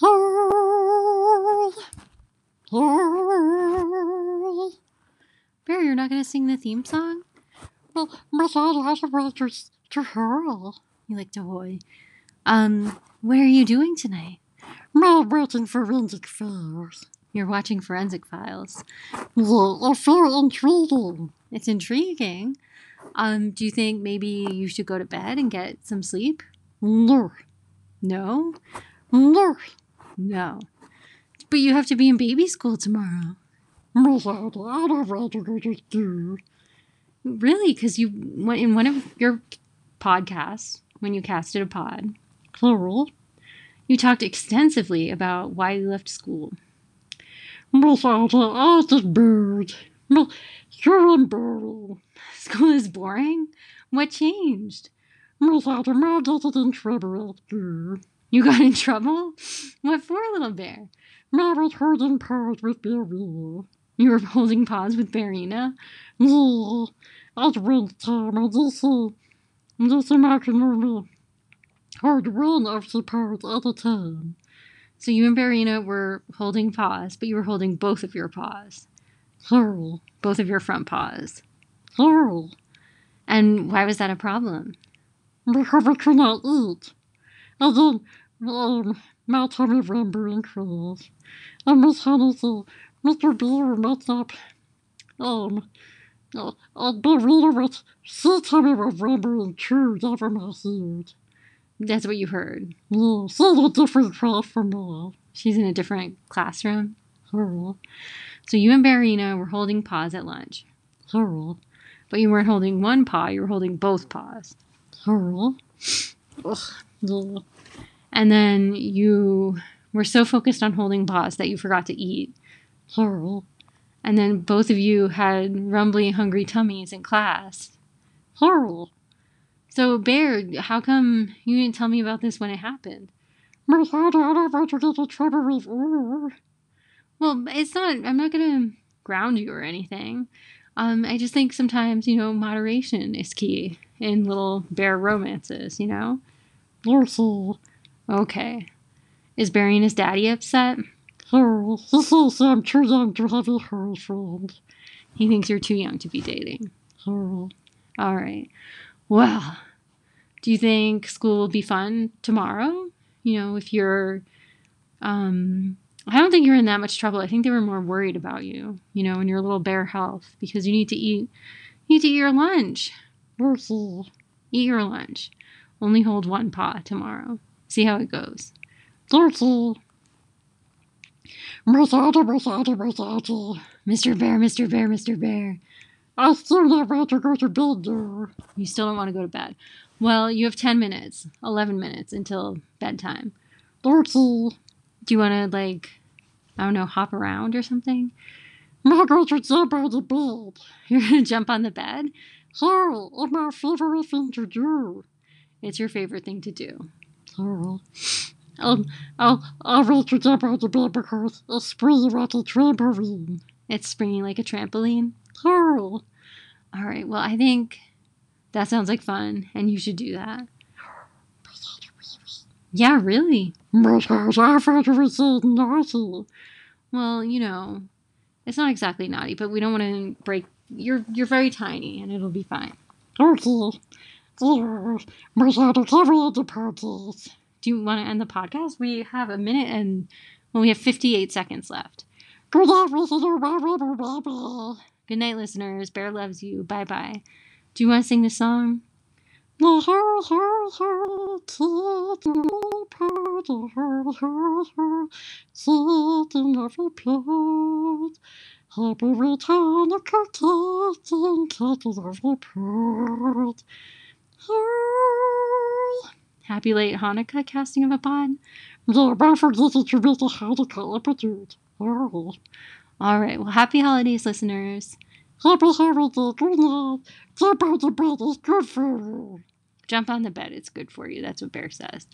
Laurel. Laurel. Barry, you're not going to sing the theme song? Well, my side has a right to hurl. You like to hoy. What are you doing tonight? I'm watching Forensic Files. You're watching Forensic Files. Yeah, it's so intriguing. It's intriguing. Do you think maybe you should go to bed and get some sleep? No. No? No. No. But you have to be in baby school tomorrow. Really? Because you went in one of your podcasts, when you casted a pod, plural, you talked extensively about why you left school. School is boring? What changed? You got in trouble? What for, little bear? You were holding paws with Barina? So you and Barina were holding paws, but you were holding both of your paws. Plural. Both of your front paws. Plural. And why was that a problem? Because I could not eat. And then, my tummy ran burning crazy. And Miss Honey said, Mr. Beaver messed up. Barina was, she told me about rambling chewed over my head. That's what you heard. Yeah, she's in a different classroom now. She's in a different classroom? Plural. So you and Barina were holding paws at lunch. Plural. But you weren't holding one paw, you were holding both paws. Plural. Ugh, yeah. And then you were so focused on holding paws that you forgot to eat. Plural. And then both of you had rumbly, hungry tummies in class. Plural. So, Bear, how come you didn't tell me about this when it happened? My father, I don't want to get in trouble with you. Well, it's not, I'm not going to ground you or anything. I just think sometimes, you know, moderation is key in little bear romances, you know? Lucy. Okay. Is Barina's daddy upset? Oh, he says I'm too young to have a girlfriend. He thinks you're too young to be dating. Oh. All right. Well, do you think school will be fun tomorrow? You know, if you're, I don't think you're in that much trouble. I think they were more worried about you, you know, and your little bear health, because you need to eat your lunch. Lucy. Eat your lunch. Only hold one paw tomorrow. See how it goes. Lucy. Mr. Bear. I still don't want to go to bed. You still don't want to go to bed. Well, you have 10 minutes, 11 minutes until bedtime. Lucy. Do you want to, like, I don't know, hop around or something? I'm going to jump on the bed. You're going to jump on the bed? So, it's my favorite thing to do. It's your favorite thing to do. So, I want to jump on the bed because it's springing like a trampoline. It's springing like a trampoline? All right, well, I think that sounds like fun, and you should do that. Yeah, really? Well, you know, it's not exactly naughty, but we don't want to break... You're very tiny, and it'll be fine. Okay. Do you want to end the podcast? We have a minute and... Well, we have 58 seconds left. Good night, listeners. Bear loves you. Bye-bye. Do you want to sing this song? Happy late Hanukkah casting of a pod. All right. Well, happy holidays, listeners. Happy holidays. Good night. Jump on the bed. It's good for you. Jump on the bed. It's good for you. That's what Bear says.